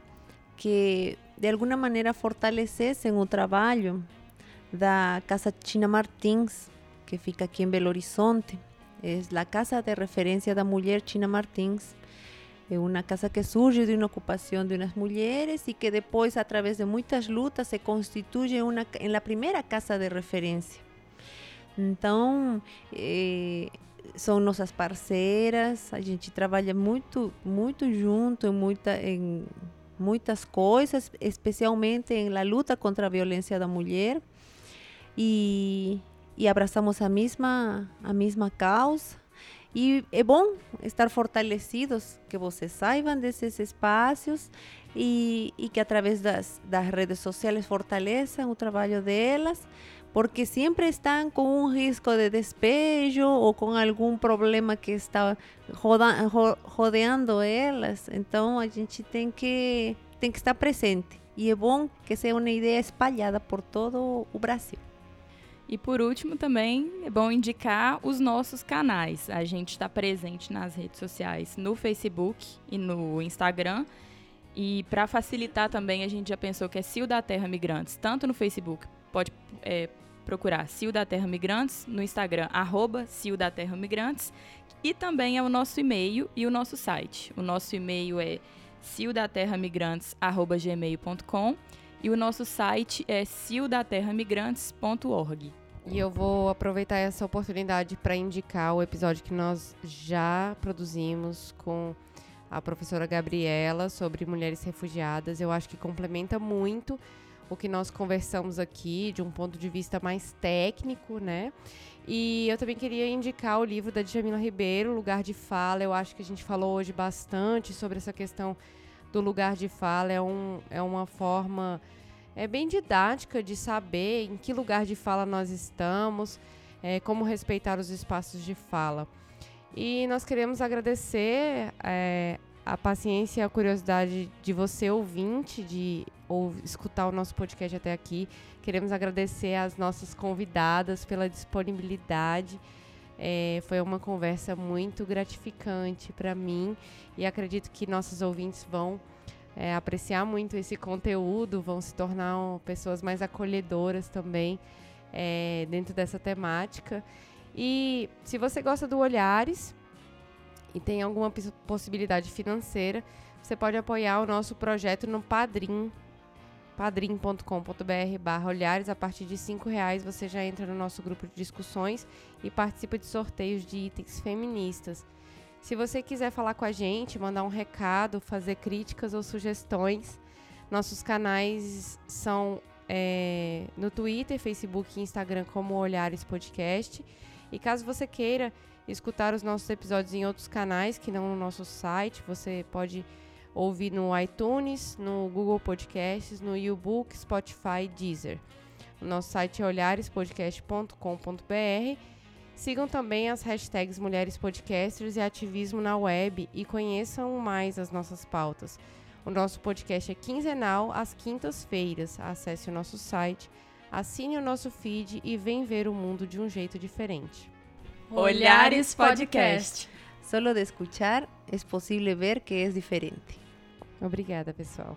que de alguma maneira fortalecessem o trabalho da Casa China Martins, que fica aqui em Belo Horizonte. É a casa de referência da mulher China Martins. É uma casa que surge de uma ocupação de umas mulheres e que depois, através de muitas lutas, se constitui em a primeira casa de referência. Então, são nossas parceiras, a gente trabalha muito junto em muitas coisas, especialmente na luta contra a violência da mulher, e abraçamos a mesma causa, e é bom estar fortalecidos, que vocês saibam desses espaços, e que através das redes sociais fortaleçam o trabalho delas, porque sempre estão com um risco de despejo ou com algum problema que está rodeando elas. Então, a gente tem que estar presente. E é bom que seja uma ideia espalhada por todo o Brasil. E, por último, também é bom indicar os nossos canais. A gente está presente nas redes sociais, no Facebook e no Instagram. E para facilitar também, a gente já pensou que é Cio da Terra Migrantes, tanto no Facebook, pode procurar Cio da Terra Migrantes, no Instagram, @Cio da Terra Migrantes, e também é o nosso e-mail e o nosso site. O nosso e-mail é sildaterramigrantes@gmail.com e o nosso site é sildaterramigrantes.org. E eu vou aproveitar essa oportunidade para indicar o episódio que nós já produzimos com a professora Gabriela sobre mulheres refugiadas. Eu acho que complementa muito o que nós conversamos aqui de um ponto de vista mais técnico, né? E eu também queria indicar o livro da Djamila Ribeiro, Lugar de Fala. Eu acho que a gente falou hoje bastante sobre essa questão do lugar de fala. É uma forma bem didática de saber em que lugar de fala nós estamos, como respeitar os espaços de fala. E nós queremos agradecer a paciência e a curiosidade de você, ouvinte, de escutar o nosso podcast até aqui. Queremos agradecer às nossas convidadas pela disponibilidade. Foi uma conversa muito gratificante para mim e acredito que nossos ouvintes vão apreciar muito esse conteúdo, vão se tornar pessoas mais acolhedoras também dentro dessa temática. E se você gosta do Olhares e tem alguma possibilidade financeira, você pode apoiar o nosso projeto no Padrim, padrim.com.br/olhares. A partir de R$5 você já entra no nosso grupo de discussões e participa de sorteios de itens feministas. Se você quiser falar com a gente, mandar um recado, fazer críticas ou sugestões, nossos canais são no Twitter, Facebook e Instagram como Olhares Podcast. E caso você queira escutar os nossos episódios em outros canais que não no nosso site, você pode ouvir no iTunes, no Google Podcasts, no YouBook, Spotify e Deezer. O nosso site é olharespodcast.com.br. Sigam também as hashtags Mulheres Podcasters e Ativismo na Web e conheçam mais as nossas pautas. O nosso podcast é quinzenal, às quintas-feiras. Acesse o nosso site, assine o nosso feed e vem ver o mundo de um jeito diferente. Olhares Podcast. Solo de escuchar é possível ver que é diferente. Obrigada, pessoal.